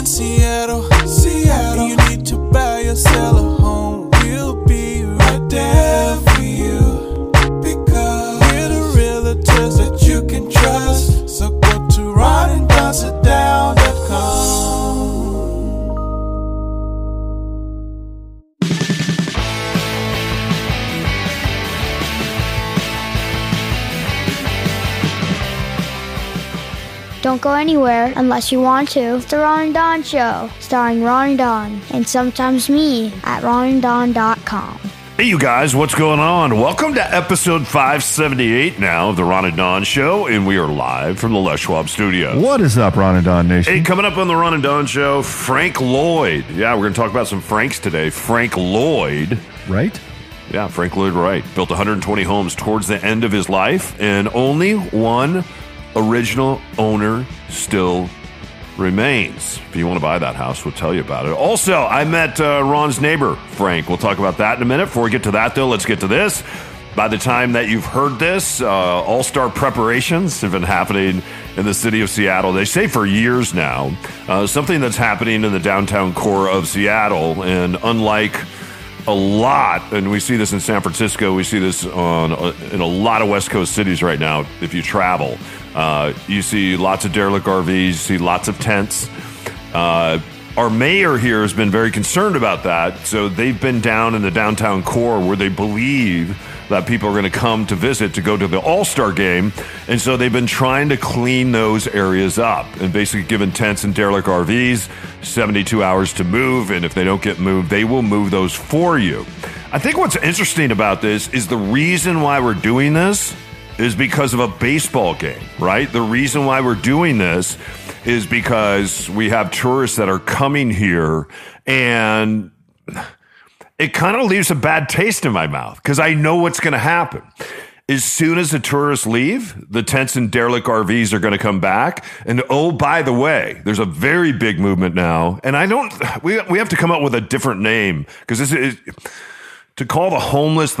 in Seattle, Seattle. You need to buy or sell a home. We'll be right there for you, because we're the realtors that you can trust. So go to ronanddonsitdown.com. Don't go anywhere unless you want to. It's the Ron and Don Show, starring Ron and Don, and sometimes me, at ronanddon.com. Hey, you guys, what's going on? Welcome to episode 578 now of the Ron and Don Show, and we are live from the Les Schwab Studios. What is up, Ron and Don Nation? Hey, coming up on the Ron and Don Show, Frank Lloyd. Yeah, we're going to talk about some Franks today. Frank Lloyd. Right? Yeah, Frank Lloyd Wright. Built 120 homes towards the end of his life, and only one original owner still remains. If you want to buy that house, we'll tell you about it. Also, I met Ron's neighbor, Frank. We'll talk about that in a minute. Before we get to that, though, let's get to this. By the time that you've heard this, All-Star preparations have been happening in the city of Seattle. They say for years now. Something that's happening in the downtown core of Seattle, and unlike a lot, and we see this in San Francisco, we see this in a lot of West Coast cities right now, if you travel. You see lots of derelict RVs, you see lots of tents. Our mayor here has been very concerned about that, so they've been down in the downtown core where they believe that people are going to come to visit to go to the All-Star game, and so they've been trying to clean those areas up and basically given tents and derelict RVs 72 hours to move, and if they don't get moved, they will move those for you. I think what's interesting about this is the reason why we're doing this is because of a baseball game, right? The reason why we're doing this is because we have tourists that are coming here, and it kind of leaves a bad taste in my mouth because I know what's going to happen. As soon as the tourists leave, the tents and derelict RVs are going to come back. And oh, by the way, there's a very big movement now. And I don't, we have to come up with a different name, because this is, to call the homeless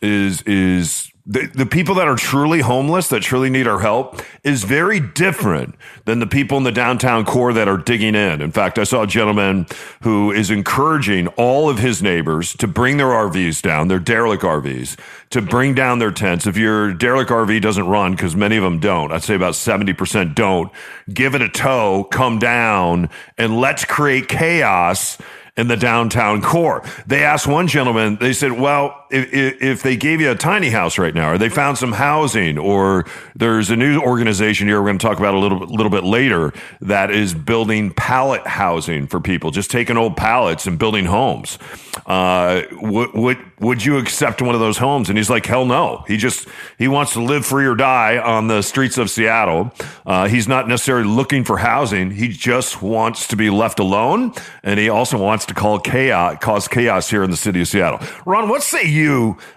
is, the people that are truly homeless, that truly need our help, is very different than the people in the downtown core that are digging in. In fact, I saw a gentleman who is encouraging all of his neighbors to bring their RVs down, their derelict RVs, to bring down their tents. If your derelict RV doesn't run, because many of them don't, I'd say about 70% don't, give it a tow, come down, and let's create chaos in the downtown core. They asked one gentleman, they said, well, if they gave you a tiny house right now, or they found some housing, or there's a new organization here we're going to talk about a little bit later that is building pallet housing for people, just taking old pallets and building homes. Would you accept one of those homes? And he's like, hell no. He wants to live free or die on the streets of Seattle. He's not necessarily looking for housing. He just wants to be left alone. And he also wants to cause chaos here in the city of Seattle. Ron, what say you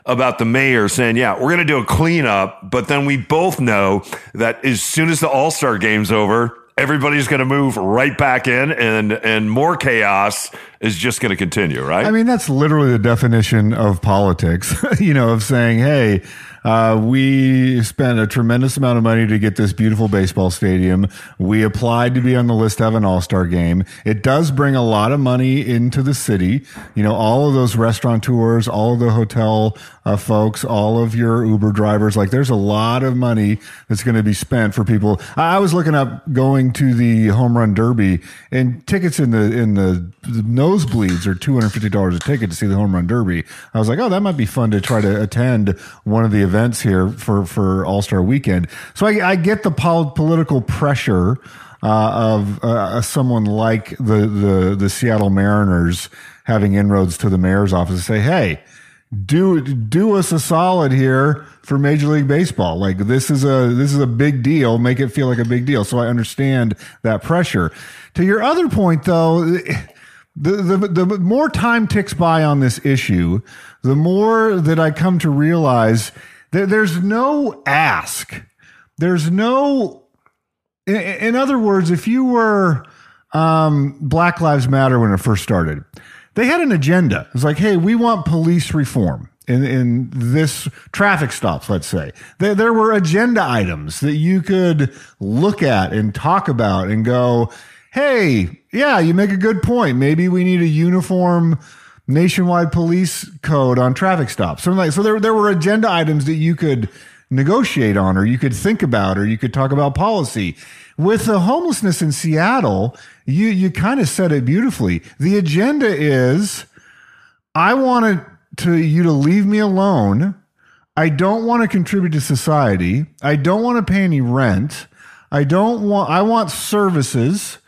about the mayor saying, yeah, we're going to do a cleanup, but then we both know that as soon as the All-Star game's over, everybody's going to move right back in, and more chaos is just going to continue, right? I mean, that's literally the definition of politics, you know, of saying, hey, we spent a tremendous amount of money to get this beautiful baseball stadium. We applied to be on the list to have an All-Star game. It does bring a lot of money into the city. You know, all of those restaurateurs, all of the hotel folks, all of your Uber drivers, like there's a lot of money that's going to be spent for people. I was looking up going to the Home Run Derby, and tickets in the nosebleeds are $250 a ticket to see the Home Run Derby. I was like, oh, that might be fun to try to attend one of the events here for All-Star Weekend. So I get the political pressure of someone like the Seattle Mariners having inroads to the mayor's office to say, hey, do us a solid here for Major League Baseball. Like this is a big deal. Make it feel like a big deal. So I understand that pressure. To your other point, though, the more time ticks by on this issue, the more that I come to realize there's no ask. There's no, in other words, if you were Black Lives Matter when it first started, they had an agenda. It's like, hey, we want police reform in this traffic stops, let's say. There were agenda items that you could look at and talk about and go, hey, yeah, you make a good point. Maybe we need a uniform nationwide police code on traffic stops. Something like, so there were agenda items that you could negotiate on, or you could think about, or you could talk about policy. With the homelessness in Seattle, you kind of said it beautifully. The agenda is, I want you to leave me alone. I don't want to contribute to society. I don't want to pay any rent. I want services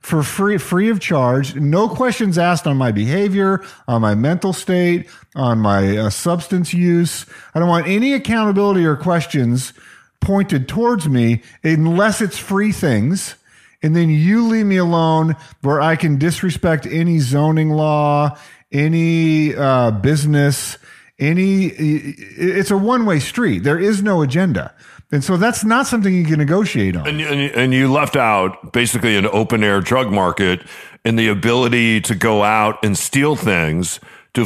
for free of charge. No questions asked on my behavior, on my mental state, on my substance use. I don't want any accountability or questions pointed towards me unless it's free things. And then you leave me alone where I can disrespect any zoning law, any business, it's a one-way street. There is no agenda. And so that's not something you can negotiate on. And you left out basically an open-air drug market and the ability to go out and steal things to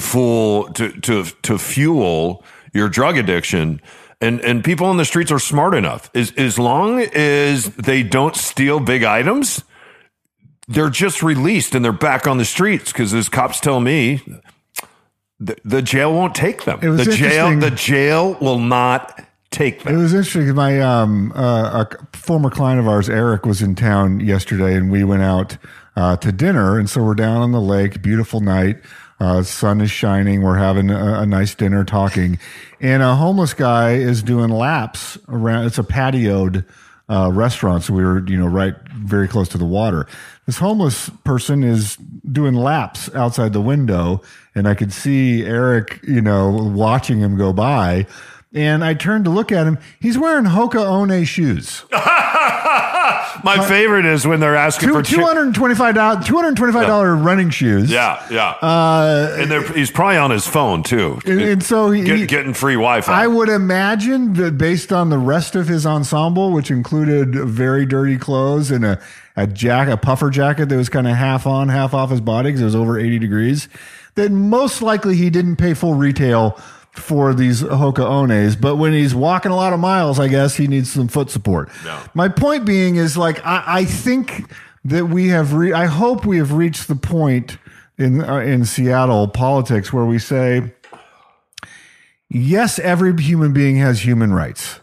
fuel your drug addiction. And people in the streets are smart enough. As long as they don't steal big items, they're just released and they're back on the streets, because as cops tell me, the jail won't take them. The jail will not take them. It was interesting. My a former client of ours, Eric, was in town yesterday, and we went out to dinner. And so we're down on the lake, beautiful night. Sun is shining. We're having a nice dinner, talking, and a homeless guy is doing laps around. It's a patioed restaurant, so we were, right, very close to the water. This homeless person is doing laps outside the window, and I could see Eric, watching him go by. And I turned to look at him. He's wearing Hoka One shoes. My favorite is when they're asking for $225 running shoes. Yeah, yeah. And he's probably on his phone too. And so he's getting free Wi-Fi. I would imagine that based on the rest of his ensemble, which included very dirty clothes and a puffer jacket that was kind of half on, half off his body because it was over 80 degrees, that most likely he didn't pay full retail for these Hoka Ones, but when he's walking a lot of miles, I guess he needs some foot support. No. My point being is, I think that I hope we have reached the point in Seattle politics where we say, yes, every human being has human rights.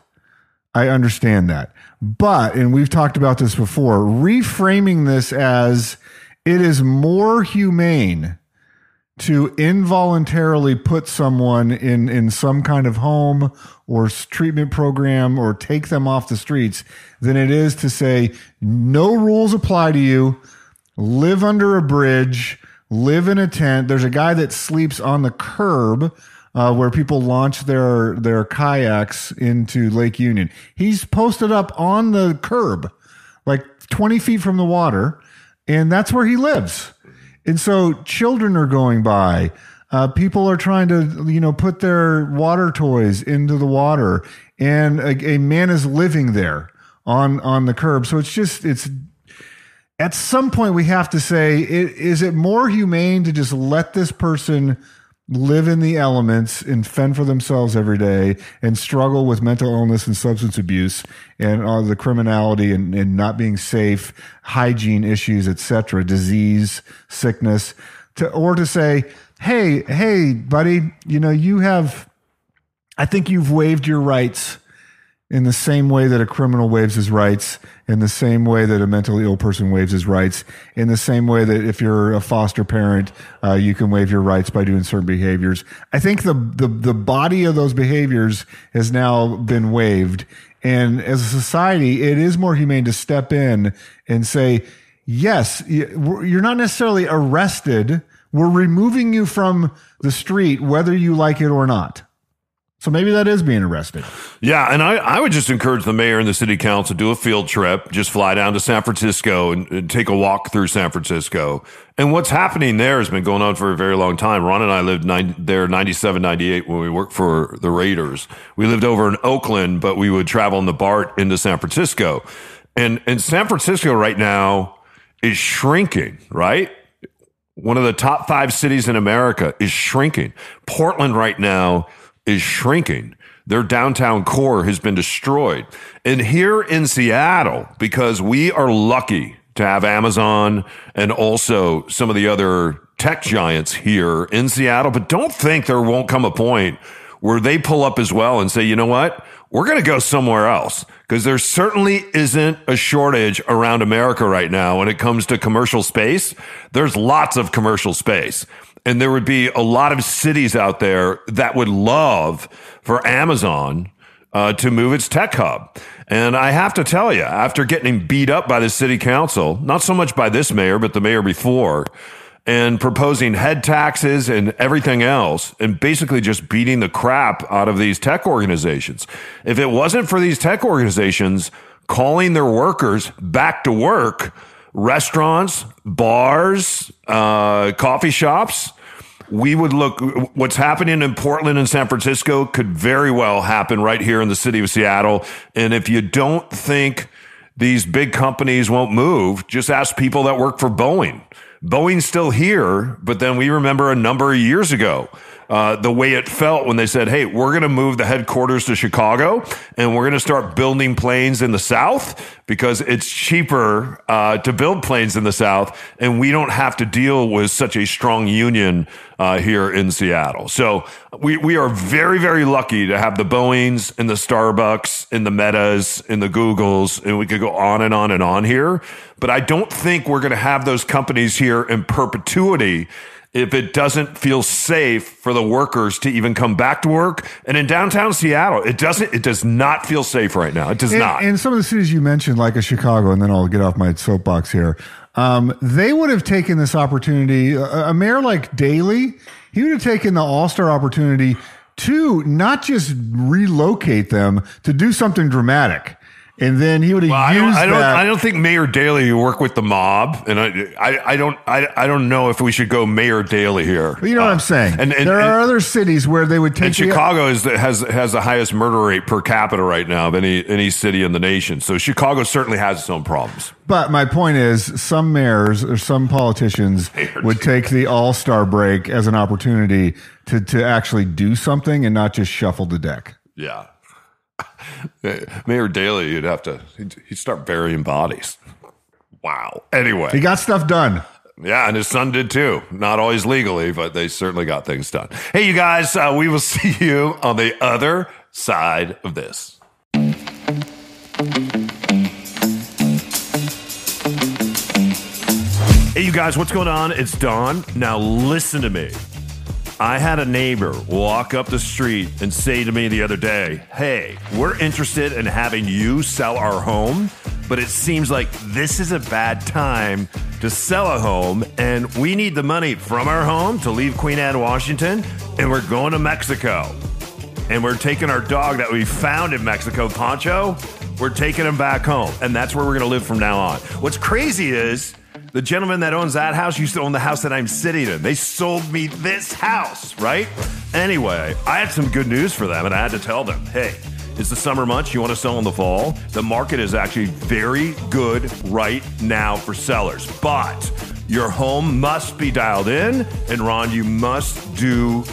I understand that. But, and we've talked about this before, reframing this as it is more humane to involuntarily put someone in some kind of home or treatment program or take them off the streets than it is to say, no rules apply to you, live under a bridge, live in a tent. There's a guy that sleeps on the curb where people launch their kayaks into Lake Union. He's posted up on the curb, 20 feet from the water, and that's where he lives. And so children are going by. People are trying to, put their water toys into the water, and a man is living there on the curb. So it's at some point we have to say, is it more humane to just let this person live in the elements and fend for themselves every day and struggle with mental illness and substance abuse and all the criminality and not being safe, hygiene issues, etc., disease, sickness, or to say, hey, buddy, I think you've waived your rights in the same way that a criminal waives his rights, in the same way that a mentally ill person waives his rights, in the same way that if you're a foster parent, you can waive your rights by doing certain behaviors. I think the body of those behaviors has now been waived. And as a society, it is more humane to step in and say, yes, you're not necessarily arrested. We're removing you from the street, whether you like it or not. So maybe that is being arrested. Yeah, and I would just encourage the mayor and the city council to do a field trip, just fly down to San Francisco and take a walk through San Francisco. And what's happening there has been going on for a very long time. Ron and I lived there 97, 98 when we worked for the Raiders. We lived over in Oakland, but we would travel in the BART into San Francisco. And San Francisco right now is shrinking, right? One of the top 5 cities in America is shrinking. Portland right now is shrinking. Their downtown core has been destroyed. And here in Seattle, because we are lucky to have Amazon and also some of the other tech giants here in Seattle. But don't think there won't come a point where they pull up as well and say, you know what? We're going to go somewhere else, because there certainly isn't a shortage around America right now when it comes to commercial space. There's lots of commercial space, and there would be a lot of cities out there that would love for Amazon to move its tech hub. And I have to tell you, after getting beat up by the city council, not so much by this mayor, but the mayor before, and proposing head taxes and everything else, and basically just beating the crap out of these tech organizations. If it wasn't for these tech organizations calling their workers back to work, restaurants, bars, coffee shops, we would look, what's happening in Portland and San Francisco could very well happen right here in the city of Seattle. And if you don't think these big companies won't move, just ask people that work for Boeing. Boeing's still here, but then we remember a number of years ago, the way it felt when they said, hey, we're going to move the headquarters to Chicago and we're going to start building planes in the South because it's cheaper to build planes in the South, and we don't have to deal with such a strong union here in Seattle. So we are very, very lucky to have the Boeings and the Starbucks and the Metas and the Googles, and we could go on and on and on here. But I don't think we're going to have those companies here in perpetuity if it doesn't feel safe for the workers to even come back to work. And in downtown Seattle, it does not feel safe right now. It does not. And some of the cities you mentioned, like a Chicago, and then I'll get off my soapbox here. They would have taken this opportunity. A mayor like Daley, he would have taken the All-Star opportunity to not just relocate them, to do something dramatic. And then he would have used that. I don't think Mayor Daley worked with the mob, and I don't know if we should go Mayor Daley here. But you know what I'm saying? And there are other cities where they would take. And Chicago has the highest murder rate per capita right now of any city in the nation. So Chicago certainly has its own problems. But my point is, some mayors or some politicians would take the All-Star break as an opportunity to actually do something and not just shuffle the deck. Yeah. Mayor Daley, he'd start burying bodies. Wow. Anyway. He got stuff done. Yeah, and his son did too. Not always legally, but they certainly got things done. Hey, you guys, we will see you on the other side of this. Hey, you guys, what's going on? It's Don. Now listen to me. I had a neighbor walk up the street and say to me the other day, hey, we're interested in having you sell our home, but it seems like this is a bad time to sell a home, and we need the money from our home to leave Queen Anne, Washington, and we're going to Mexico. And we're taking our dog that we found in Mexico, Poncho, we're taking him back home, and that's where we're going to live from now on. What's crazy is, the gentleman that owns that house used to own the house that I'm sitting in. They sold me this house, right? Anyway, I had some good news for them, and I had to tell them, hey, it's the summer months. You want to sell in the fall? The market is actually very good right now for sellers, but your home must be dialed in, and Ron, you must do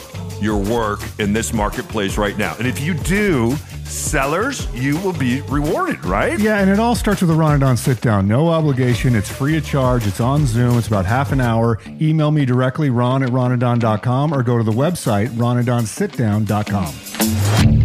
your work in this marketplace right now. And if you do, sellers, you will be rewarded, right? Yeah, and it all starts with a Ron and Don sit down. No obligation. It's free of charge. It's on Zoom. It's about half an hour. Email me directly, Ron at ronanddon.com, or go to the website, ronanddonsitdown.com.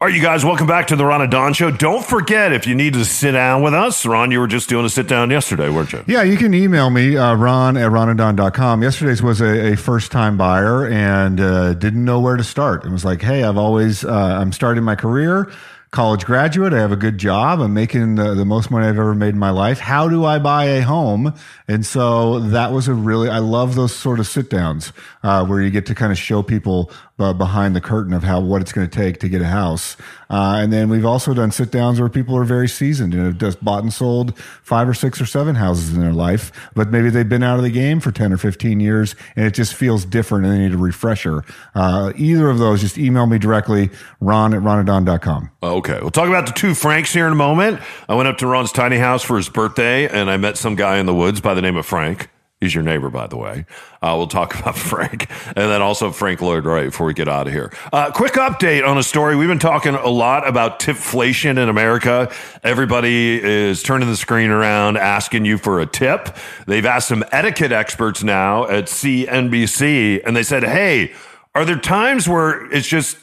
All right, you guys, welcome back to the Ron and Don Show. Don't forget, if you need to sit down with us, Ron, you were just doing a sit down yesterday, weren't you? Yeah, you can email me, Ron at ronanddon.com. Yesterday's was a first-time buyer and didn't know where to start. It was like, hey, I'm starting my career, college graduate, I have a good job, I'm making the most money I've ever made in my life. How do I buy a home? And so that was I love those sort of sit downs where you get to kind of show people behind the curtain of what it's going to take to get a house. And then we've also done sit downs where people are very seasoned and have just bought and sold 5 or 6 or 7 houses in their life, but maybe they've been out of the game for 10 or 15 years and it just feels different and they need a refresher. Either of those, just email me directly, Ron at ronanddon.com. Okay. We'll talk about the two Franks here in a moment. I went up to Ron's tiny house for his birthday and I met some guy in the woods by the name of Frank. He's your neighbor, by the way. We'll talk about Frank and then also Frank Lloyd Wright before we get out of here. Quick update on a story. We've been talking a lot about tipflation in America. Everybody is turning the screen around, asking you for a tip. They've asked some etiquette experts now at CNBC, and they said, hey, are there times where it's just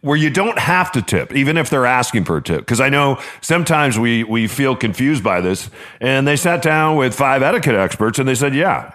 where you don't have to tip, even if they're asking for a tip? Because I know sometimes we feel confused by this. And they sat down with five etiquette experts and they said, yeah,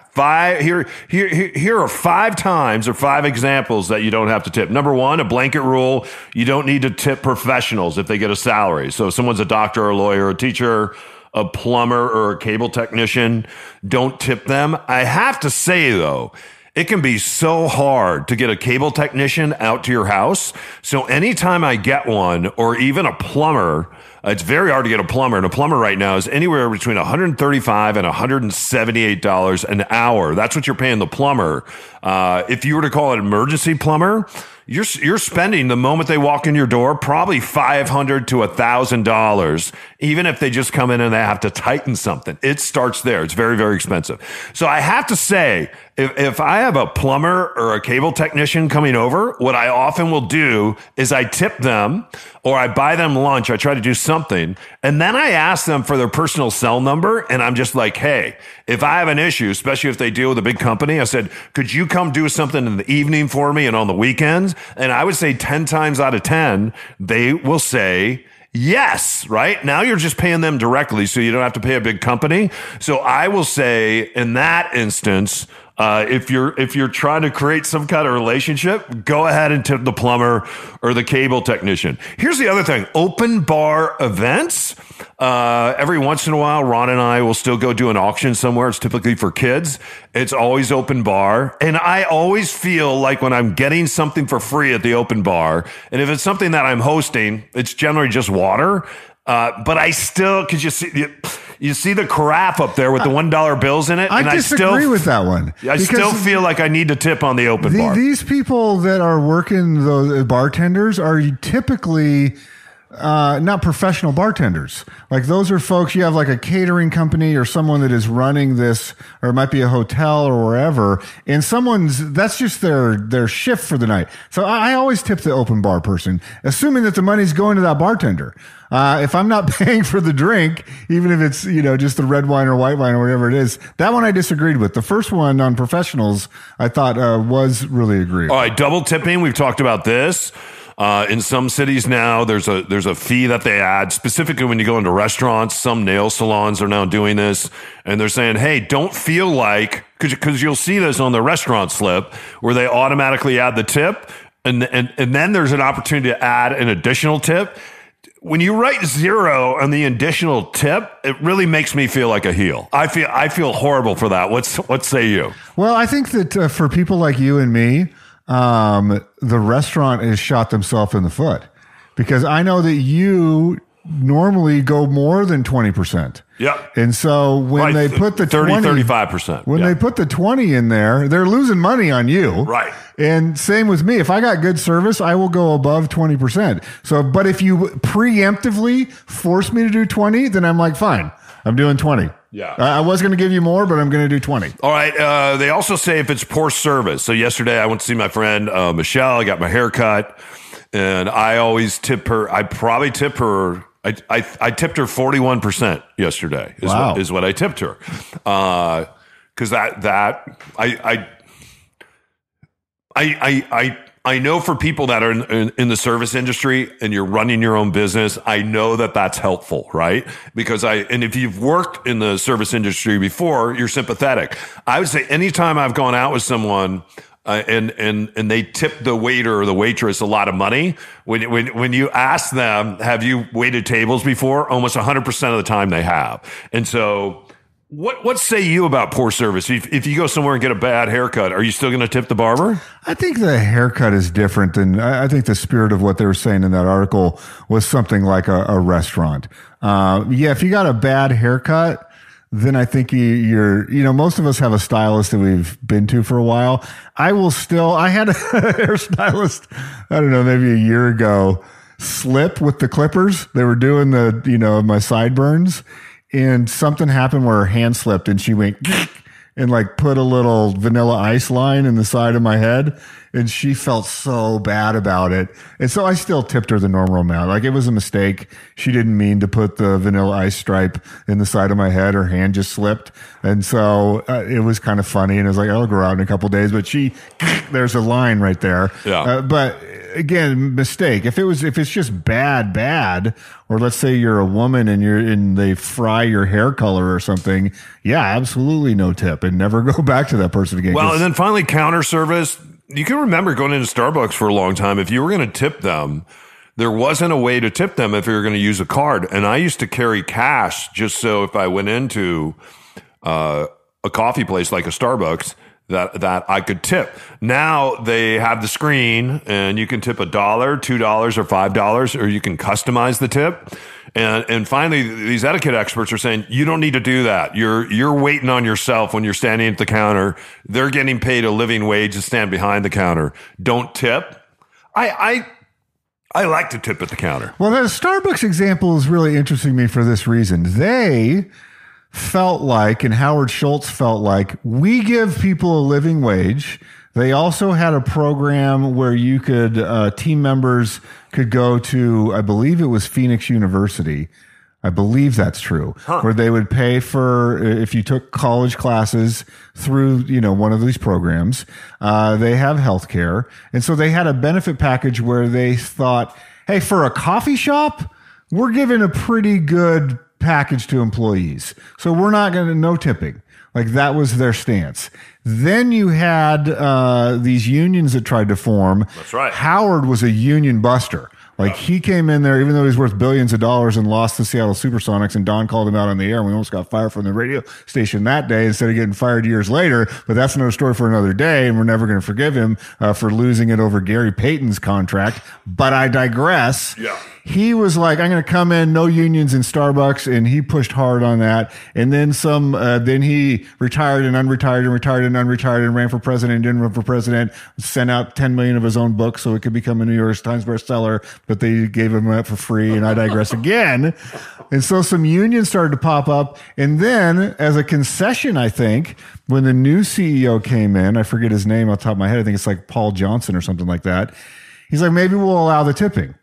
here are five times or five examples that you don't have to tip. Number one, a blanket rule. You don't need to tip professionals if they get a salary. So if someone's a doctor or a lawyer, a teacher, a plumber or a cable technician, don't tip them. I have to say, though, it can be so hard to get a cable technician out to your house. So anytime I get one, or even a plumber, it's very hard to get a plumber. And a plumber right now is anywhere between $135 and $178 an hour. That's what you're paying the plumber. If you were to call an emergency plumber, you're spending the moment they walk in your door probably $500 to $1,000, even if they just come in and they have to tighten something. It starts there. It's very, very expensive. So I have to say, if I have a plumber or a cable technician coming over, what I often will do is I tip them or I buy them lunch. I try to do something. And then I ask them for their personal cell number. And I'm just like, hey, if I have an issue, especially if they deal with a big company, I said, could you come do something in the evening for me and on the weekends? And I would say 10 times out of 10, they will say yes, right? Now you're just paying them directly, so you don't have to pay a big company. So I will say in that instance, if you're trying to create some kind of relationship, go ahead and tip the plumber or the cable technician. Here's the other thing. Open bar events. Every once in a while, Ron and I will still go do an auction somewhere. It's typically for kids. It's always open bar. And I always feel like when I'm getting something for free at the open bar, and if it's something that I'm hosting, it's generally just water. But I still, because you see the carafe up there with the $1 bills in it. I disagree with that one. I still feel like I need to tip on the open bar. These people that are working, the bartenders, are typically not professional bartenders. Like those are folks, you have like a catering company or someone that is running this, or it might be a hotel or wherever. And that's just their shift for the night. So I always tip the open bar person, assuming that the money's going to that bartender. If I'm not paying for the drink, even if it's, just the red wine or white wine or whatever it is, that one I disagreed with. The first one on professionals, I thought, was really agreeable. All right. Double tipping. We've talked about this. In some cities now, there's a fee that they add, specifically when you go into restaurants. Some nail salons are now doing this, and they're saying, hey, don't feel like, because you'll see this on the restaurant slip where they automatically add the tip. And then there's an opportunity to add an additional tip. When you write zero on the additional tip, it really makes me feel like a heel. I feel horrible for that. What say you? Well, I think that for people like you and me, the restaurant has shot themselves in the foot, because I know that you normally go more than 20%. Yeah. And so when they put the 35%, when they put the 20 in there, they're losing money on you. Right. And same with me. If I got good service, I will go above 20%. So, but if you preemptively force me to do 20, then I'm like, fine, I'm doing 20. Yeah. I was going to give you more, but I'm going to do 20. All right. They also say if it's poor service. So yesterday I went to see my friend, Michelle. I got my hair cut, and I always tip her. I probably tip her. I tipped her 41% yesterday is, wow, what I tipped her. Cause I know for people that are in the service industry and you're running your own business, I know that that's helpful, right? Because and if you've worked in the service industry before, you're sympathetic. I would say anytime I've gone out with someone, and they tip the waiter or the waitress a lot of money. When you ask them, have you waited tables before? Almost 100% of the time they have. And so what say you about poor service? If you go somewhere and get a bad haircut, are you still going to tip the barber? I think the haircut is different. And I think the spirit of what they were saying in that article was something like a restaurant. If you got a bad haircut, then I think you're most of us have a stylist that we've been to for a while. I had a hairstylist, I don't know, maybe a year ago, slip with the clippers. They were doing my sideburns, and something happened where her hand slipped and she went and like put a little vanilla ice line in the side of my head. And she felt so bad about it. And so I still tipped her the normal amount. Like, it was a mistake. She didn't mean to put the vanilla ice stripe in the side of my head. Her hand just slipped. And so it was kind of funny. And I was like, I'll go out in a couple of days. But she, there's a line right there. Yeah. But again, mistake. If it's just bad, or let's say you're a woman and they fry your hair color or something. Yeah, absolutely no tip, and never go back to that person again. Well, and then finally counter service. You can remember going into Starbucks for a long time. If you were going to tip them, there wasn't a way to tip them if you were going to use a card. And I used to carry cash just so if I went into a coffee place like a Starbucks, that I could tip. Now they have the screen and you can tip $1, $2, or $5, or you can customize the tip. And finally, these etiquette experts are saying, you don't need to do that. You're waiting on yourself when you're standing at the counter. They're getting paid a living wage to stand behind the counter. Don't tip. I like to tip at the counter. Well, the Starbucks example is really interesting to me for this reason. They felt like, and Howard Schultz felt like, we give people a living wage. They also had a program where you could, team members could go to, I believe it was Phoenix University. I believe that's true, where they would pay for, if you took college classes through, one of these programs, they have healthcare. And so they had a benefit package where they thought, hey, for a coffee shop, we're giving a pretty good package to employees. So we're not going to, no tipping. Like, that was their stance. Then you had these unions that tried to form. That's right. Howard was a union buster. Like, he came in there, even though he's worth billions of dollars and lost the Seattle Supersonics, and Don called him out on the air, and we almost got fired from the radio station that day instead of getting fired years later. But that's another story for another day, and we're never going to forgive him for losing it over Gary Payton's contract. But I digress. Yeah. He was like, I'm going to come in, no unions in Starbucks, and he pushed hard on that. And then some, then he retired and unretired and retired and unretired and ran for president and didn't run for president, sent out 10 million of his own books so it could become a New York Times bestseller, but they gave him up for free, and I digress again. And so some unions started to pop up. And then, as a concession, I think, when the new CEO came in, I forget his name off the top of my head, I think it's like Paul Johnson or something like that. He's like, maybe we'll allow the tipping.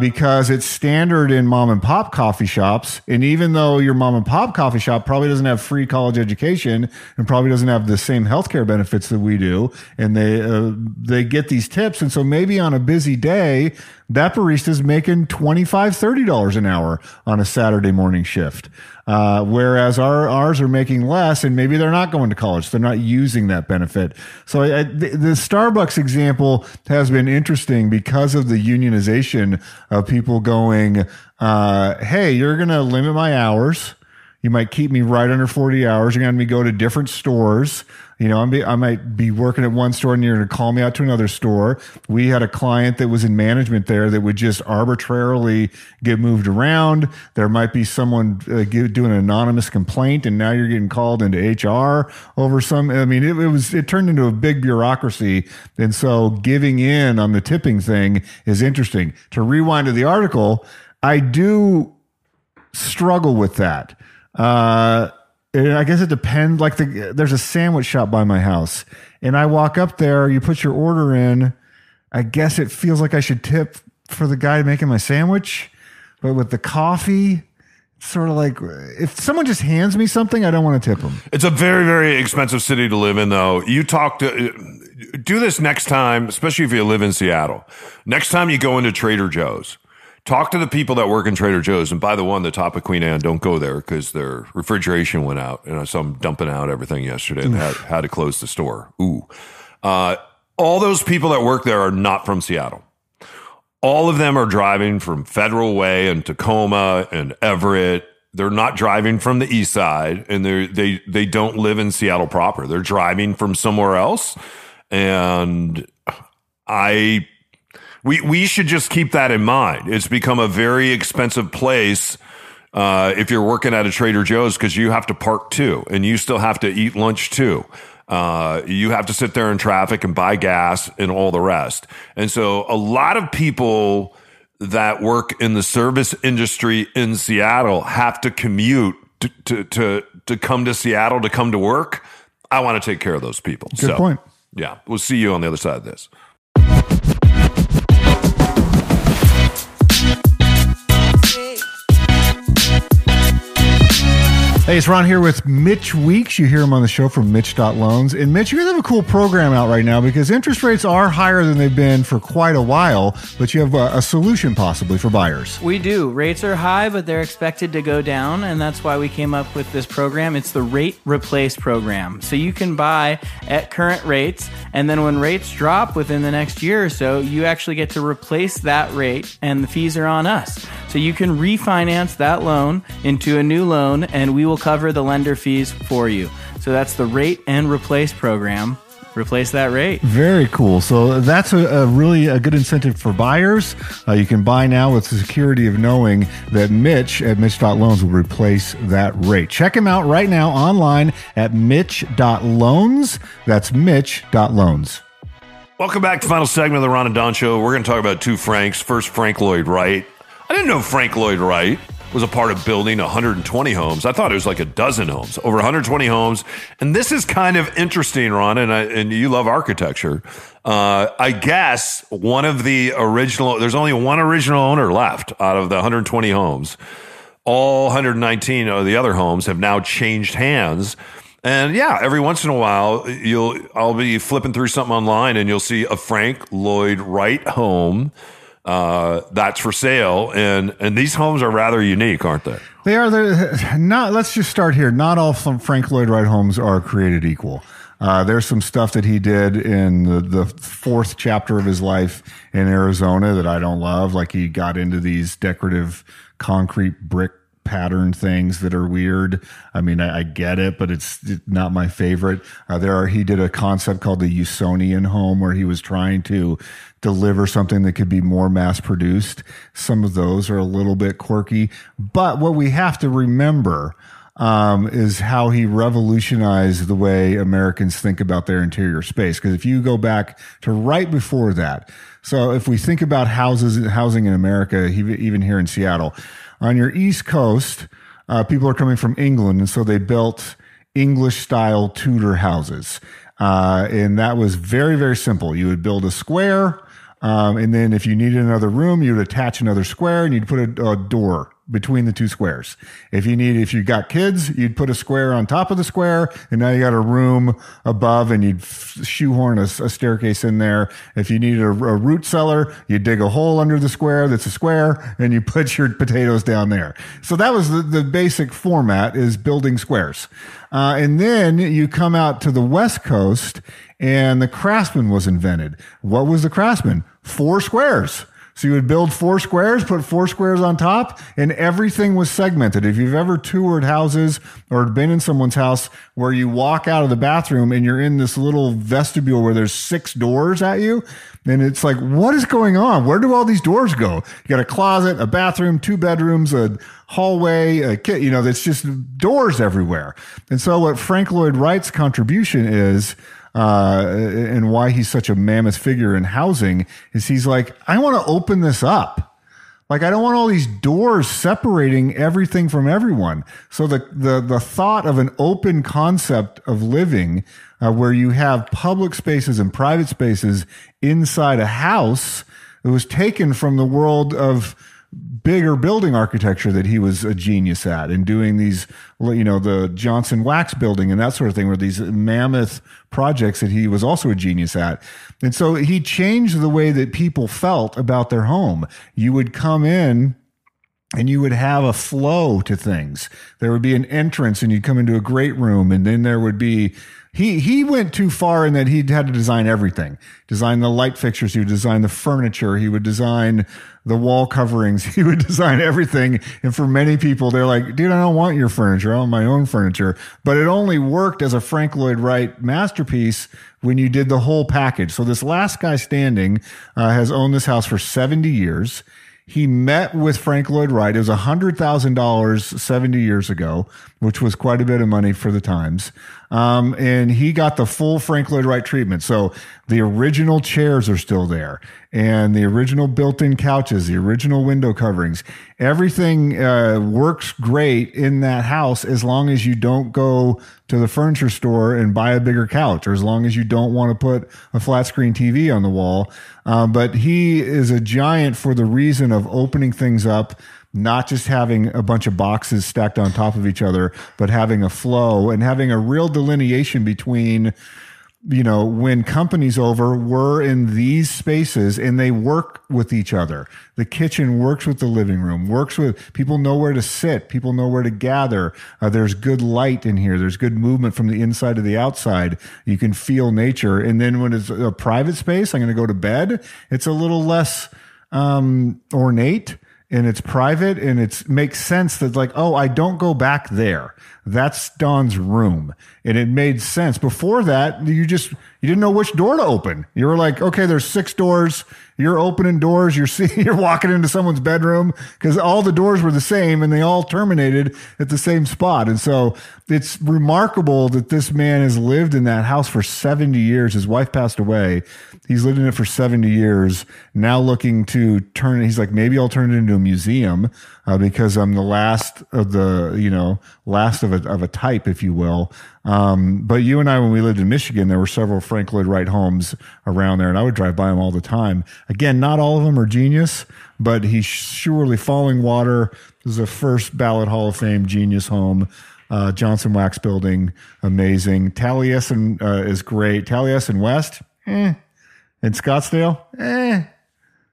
Because it's standard in mom and pop coffee shops. And even though your mom and pop coffee shop probably doesn't have free college education and probably doesn't have the same healthcare benefits that we do, and they get these tips. And so maybe on a busy day, that barista is making $25, $30 an hour on a Saturday morning shift. Whereas ours are making less, and maybe they're not going to college. They're not using that benefit. So the Starbucks example has been interesting because of the unionization of people going, hey, you're going to limit my hours. You might keep me right under 40 hours. You're going to have me go to different stores. I might be working at one store and you're going to call me out to another store. We had a client that was in management there that would just arbitrarily get moved around. There might be someone doing an anonymous complaint, and now you're getting called into HR over some. I mean, it turned into a big bureaucracy. And so giving in on the tipping thing is interesting. To rewind to the article, I do struggle with that. And I guess it depends. Like, there's a sandwich shop by my house, and I walk up there, you put your order in. I guess it feels like I should tip for the guy making my sandwich, but with the coffee, it's sort of like if someone just hands me something, I don't want to tip them. It's a very, very expensive city to live in, though. Do this next time, especially if you live in Seattle. Next time you go into Trader Joe's, talk to the people that work in Trader Joe's. And by the way, on the top of Queen Anne, don't go there because their refrigeration went out. And I saw them dumping out everything yesterday and had to close the store. Ooh. All those people that work there are not from Seattle. All of them are driving from Federal Way and Tacoma and Everett. They're not driving from the east side, and they don't live in Seattle proper. They're driving from somewhere else. And We should just keep that in mind. It's become a very expensive place if you're working at a Trader Joe's, because you have to park too, and you still have to eat lunch too. You have to sit there in traffic and buy gas and all the rest. And so a lot of people that work in the service industry in Seattle have to commute to come to Seattle to come to work. I want to take care of those people. Good point. Yeah, we'll see you on the other side of this. Hey, it's Ron here with Mitch Weeks. You hear him on the show from Mitch.loans. And Mitch, you guys have a cool program out right now because interest rates are higher than they've been for quite a while, but you have a solution possibly for buyers. We do. Rates are high, but they're expected to go down, and that's why we came up with this program. It's the Rate Replace Program. So you can buy at current rates, and then when rates drop within the next year or so, you actually get to replace that rate, and the fees are on us. So you can refinance that loan into a new loan, and we will cover the lender fees for you. So that's the Rate and Replace Program. Replace that rate. Very cool. So that's a really a good incentive for buyers. You can buy now with the security of knowing that Mitch at Mitch.loans will replace that rate. Check him out right now online at Mitch.loans. That's Mitch.loans. Welcome back to the final segment of the Ron and Don Show. We're going to talk about two Franks. First, Frank Lloyd Wright. I didn't know Frank Lloyd Wright was a part of building 120 homes. I thought it was like a dozen homes, over 120 homes. And this is kind of interesting, Ron, and you love architecture. I guess one of the original, there's only one original owner left out of the 120 homes. All 119 of the other homes have now changed hands. And yeah, every once in a while, I'll be flipping through something online and you'll see a Frank Lloyd Wright home that's for sale, and these homes are rather unique, aren't they? They are. They're not. Let's just start here. Not all Frank Lloyd Wright homes are created equal. There's some stuff that he did in the fourth chapter of his life in Arizona that I don't love. Like he got into these decorative concrete brick pattern things that are weird. I mean, I get it, but it's not my favorite. He did a concept called the Usonian home where he was trying to deliver something that could be more mass produced. Some of those are a little bit quirky, but what we have to remember is how he revolutionized the way Americans think about their interior space. Because if you go back to right before that, so if we think about housing in America, even here in Seattle, on your East Coast, people are coming from England, and so they built English-style Tudor houses. And that was very, very simple. You would build a square, and then if you needed another room, you would attach another square, and you'd put a door between the two squares. If you got kids, you'd put a square on top of the square, and now you got a room above, and you'd shoehorn a staircase in there. If you needed a root cellar, you dig a hole under the square that's a square, and you put your potatoes down there. So that was the basic format, is building squares. And then you come out to the West Coast, and the Craftsman was invented. What was the Craftsman? 4 squares. So you would build 4 squares, put 4 squares on top, and everything was segmented. If you've ever toured houses or been in someone's house where you walk out of the bathroom and you're in this little vestibule where there's 6 doors at you, and it's like, what is going on? Where do all these doors go? You got a closet, a bathroom, 2 bedrooms, a hallway, it's just doors everywhere. And so what Frank Lloyd Wright's contribution is, and why he's such a mammoth figure in housing, is he's like, I want to open this up. Like, I don't want all these doors separating everything from everyone. So the thought of an open concept of living, where you have public spaces and private spaces inside a house, it was taken from the world of bigger building architecture that he was a genius at, and doing these, the Johnson Wax Building and that sort of thing were these mammoth projects that he was also a genius at. And so he changed the way that people felt about their home. You would come in and you would have a flow to things. There would be an entrance and you'd come into a great room, and then there would be, he went too far in that he'd had to design everything. Design the light fixtures, he would design the furniture, he would design the wall coverings, he would design everything. And for many people, they're like, dude, I don't want your furniture, I want my own furniture. But it only worked as a Frank Lloyd Wright masterpiece when you did the whole package. So this last guy standing has owned this house for 70 years. He met with Frank Lloyd Wright. It was $100,000 70 years ago, which was quite a bit of money for the times. And he got the full Frank Lloyd Wright treatment. So the original chairs are still there. and the original built-in couches, the original window coverings. Everything works great in that house as long as you don't go to the furniture store and buy a bigger couch, or as long as you don't want to put a flat screen TV on the wall. But he is a giant for the reason of opening things up, not just having a bunch of boxes stacked on top of each other, but having a flow and having a real delineation between, you know, when company's over, we're in these spaces and they work with each other. The kitchen works with the living room, works with people know where to sit. People know where to gather. There's good light in here. There's good movement from the inside to the outside. You can feel nature. And then when it's a private space, I'm going to go to bed. It's a little less ornate. And it's private, and it makes sense that, like, oh, I don't go back there. That's Don's room. And it made sense. Before that, you didn't know which door to open. You were like, okay, there's 6 doors. You're opening doors. You're walking into someone's bedroom because all the doors were the same and they all terminated at the same spot. And so it's remarkable that this man has lived in that house for 70 years. His wife passed away. He's lived in it for 70 years. Now looking to turn it. He's like, maybe I'll turn it into a museum because I'm the last of the, you know, last of a type, if you will. But you and I, when we lived in Michigan, there were several Frank Lloyd Wright homes around there, and I would drive by them all the time. Again, not all of them are genius, but he's surely Fallingwater is the first ballot Hall of Fame genius home. Johnson Wax Building, amazing. Taliesin is great. Taliesin West, in Scottsdale,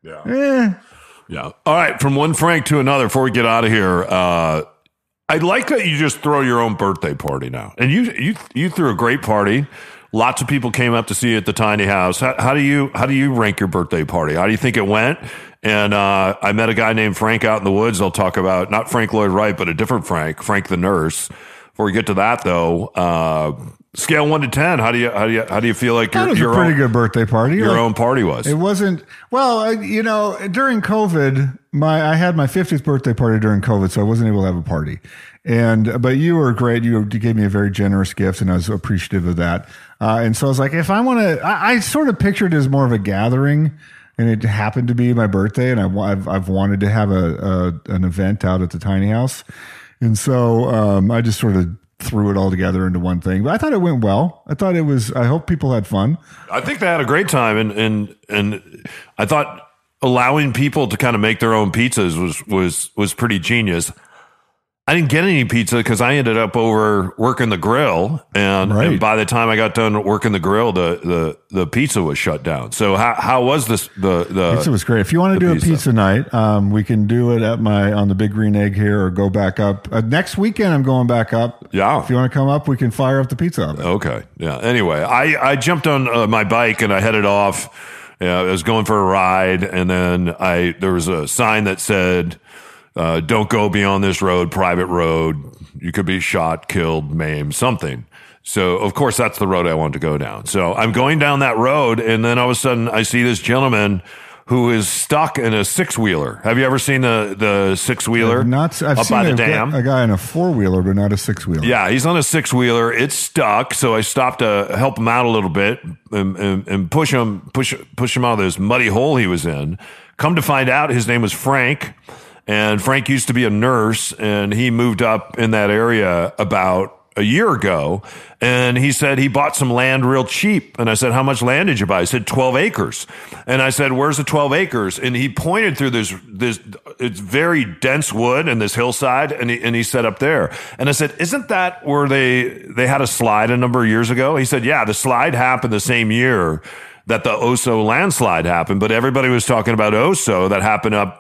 yeah. All right, from one Frank to another. Before we get out of here, I like that you just throw your own birthday party now, and you threw a great party. Lots of people came up to see you at the tiny house. How do you rank your birthday party? How do you think it went? And I met a guy named Frank out in the woods. I'll talk about not Frank Lloyd Wright, but a different Frank, Frank the nurse. Before we get to that, though, scale 1 to 10. How do you feel like your pretty good birthday party? Your own party was. It wasn't well. During COVID, I had my 50th birthday party during COVID, so I wasn't able to have a party. But you were great. You gave me a very generous gift, and I was appreciative of that. And so I was like, if I want to, I sort of pictured it as more of a gathering, and it happened to be my birthday, and I've wanted to have an event out at the tiny house, and so I just sort of threw it all together into one thing. But I thought it went well. I hope people had fun. I think they had a great time. And I thought allowing people to kind of make their own pizzas was pretty genius. I didn't get any pizza because I ended up over working the grill. And by the time I got done working the grill, the pizza was shut down. So how was this? The pizza was great. If you want to do a pizza night, we can do it on the Big Green Egg here, or go back up next weekend. I'm going back up. Yeah. If you want to come up, we can fire up the pizza oven. Okay. Yeah. Anyway, I jumped on my bike and I headed off. Yeah, I was going for a ride, and then there was a sign that said, "Don't go beyond this road, private road. You could be shot, killed, maimed, something." So, of course, that's the road I wanted to go down. So I'm going down that road, and then all of a sudden, I see this gentleman who is stuck in a 6-wheeler. Have you ever seen the 6-wheeler? I've seen a guy in a 4-wheeler, but not a 6-wheeler. Yeah, he's on a 6-wheeler. It's stuck, so I stopped to help him out a little bit and push him out of this muddy hole he was in. Come to find out, his name was Frank, and Frank used to be a nurse, and he moved up in that area about a year ago, and he said he bought some land real cheap. And I said, "How much land did you buy?" He said, 12 acres. And I said, "Where's the 12 acres? And he pointed through this it's very dense wood and this hillside, and he said, "Up there." And I said, "Isn't that where they had a slide a number of years ago?" He said, "Yeah, the slide happened the same year that the Oso landslide happened, but everybody was talking about Oso that happened up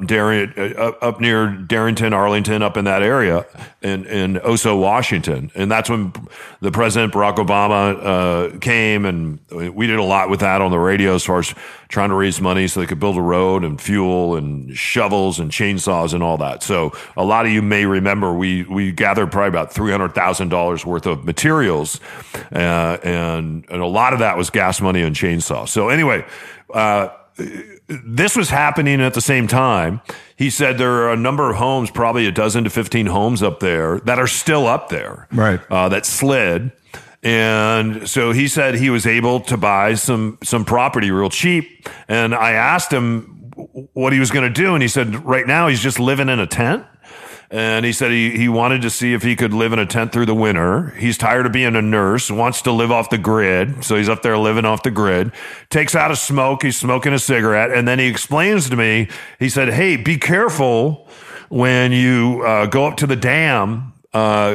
near Darrington, Arlington, up in that area in Oso, Washington." And that's when the President Barack Obama came, and we did a lot with that on the radio as far as trying to raise money so they could build a road and fuel and shovels and chainsaws and all that. So a lot of you may remember we gathered probably about $300,000 worth of materials, and a lot of that was gas money and chainsaws. So anyway, this was happening at the same time. He said there are a number of homes, probably a dozen to 15 homes up there that are still up there, right? That slid. And so he said he was able to buy some property real cheap. And I asked him what he was going to do. And he said, right now he's just living in a tent. And he said he wanted to see if he could live in a tent through the winter. He's tired of being a nurse, wants to live off the grid. So he's up there living off the grid, takes out a smoke. He's smoking a cigarette. And then he explains to me, he said, hey, be careful when you go up to the dam.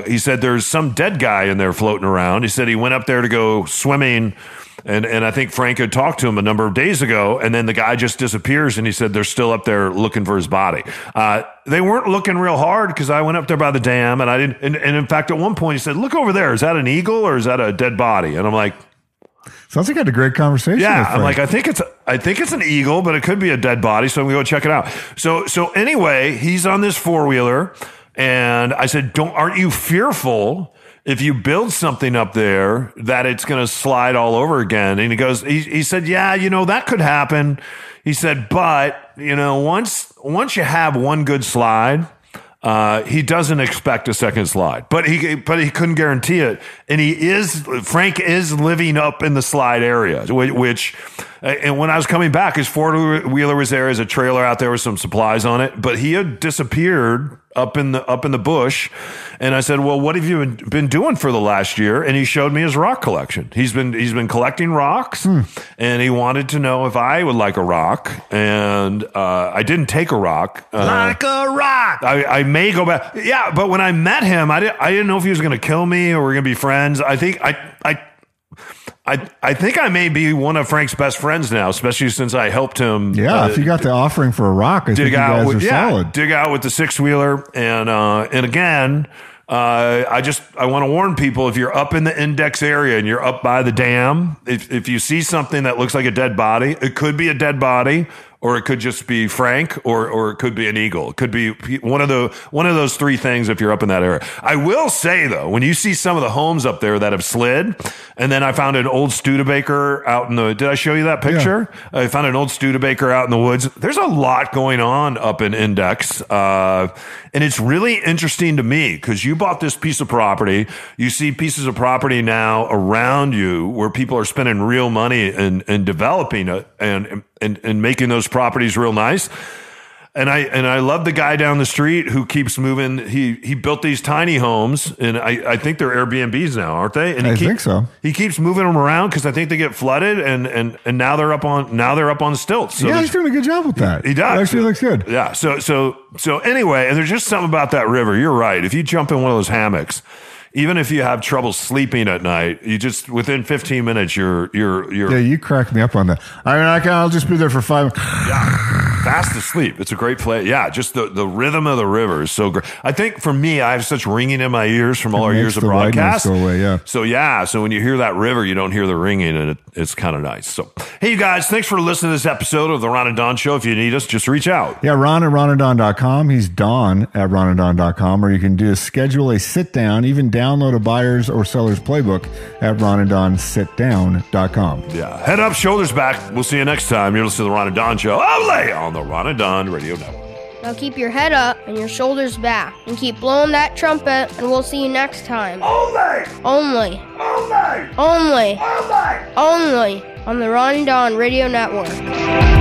He said, there's some dead guy in there floating around. He said he went up there to go swimming. And I think Frank had talked to him a number of days ago. And then the guy just disappears. And he said, they're still up there looking for his body. They weren't looking real hard because I went up there by the dam and I didn't. And in fact, at one point he said, look over there. Is that an eagle or is that a dead body? And I'm like, sounds like I had a great conversation. Yeah, with Frank. I'm like, I think it's an eagle, but it could be a dead body. So I'm going to go check it out. So anyway, he's on this four wheeler. And I said, aren't you fearful if you build something up there that it's going to slide all over again? And he goes, he said, yeah, that could happen. He said, but once you have one good slide, he doesn't expect a second slide, but he couldn't guarantee it. And Frank is living up in the slide area, which and when I was coming back, his four-wheeler was there as a trailer out there with some supplies on it, but he had disappeared up in the bush. And I said, well, what have you been doing for the last year? And he showed me his rock collection. He's been collecting rocks and he wanted to know if I would like a rock. And, I didn't take a rock. Like a rock. I may go back. Yeah. But when I met him, I didn't know if he was going to kill me or we're going to be friends. I think I may be one of Frank's best friends now, especially since I helped him. Yeah, if you got the offering for a rock, I think you guys are solid. Dig out with the six-wheeler. And again, I want to warn people, if you're up in the Index area and you're up by the dam, if you see something that looks like a dead body, it could be a dead body, or it could just be Frank, or it could be an eagle. It could be one of those three things if you're up in that area. I will say, though, when you see some of the homes up there that have slid, and then I found an old Studebaker out in the... Did I show you that picture? Yeah. I found an old Studebaker out in the woods. There's a lot going on up in Index. And it's really interesting to me because you bought this piece of property. You see pieces of property now around you where people are spending real money and developing it and making those properties real nice. And I love the guy down the street who keeps moving. He built these tiny homes, and I think they're Airbnbs now, aren't they? And I think so. He keeps moving them around because I think they get flooded, and now they're up on stilts. So yeah, he's doing a good job with that. He does. It actually looks good. Yeah. So anyway, and there's just something about that river. You're right. If you jump in one of those hammocks, even if you have trouble sleeping at night, you just within 15 minutes you're yeah. You crack me up on that. I mean, I'll just be there for 5 minutes. Yeah, fast asleep. It's a great play. Yeah, just the rhythm of the river is so great. I think for me, I have such ringing in my ears from all our years of broadcast. Go away, yeah. So when you hear that river, you don't hear the ringing, and it's kind of nice. So hey, you guys, thanks for listening to this episode of the Ron and Don Show. If you need us, just reach out. Yeah, Ron at ronanddon.com. He's Don at ronanddon.com, or you can do a schedule a sit down, even down. Download a buyer's or seller's playbook at ronanddonsitdown.com. Yeah. Head up, shoulders back. We'll see you next time. You're listening to The Ron and Don Show. Olé! On the Ron and Don Radio Network. Now keep your head up and your shoulders back and keep blowing that trumpet, and we'll see you next time. Only! Only! Only! Only! Only! Only on the Ron and Don Radio Network.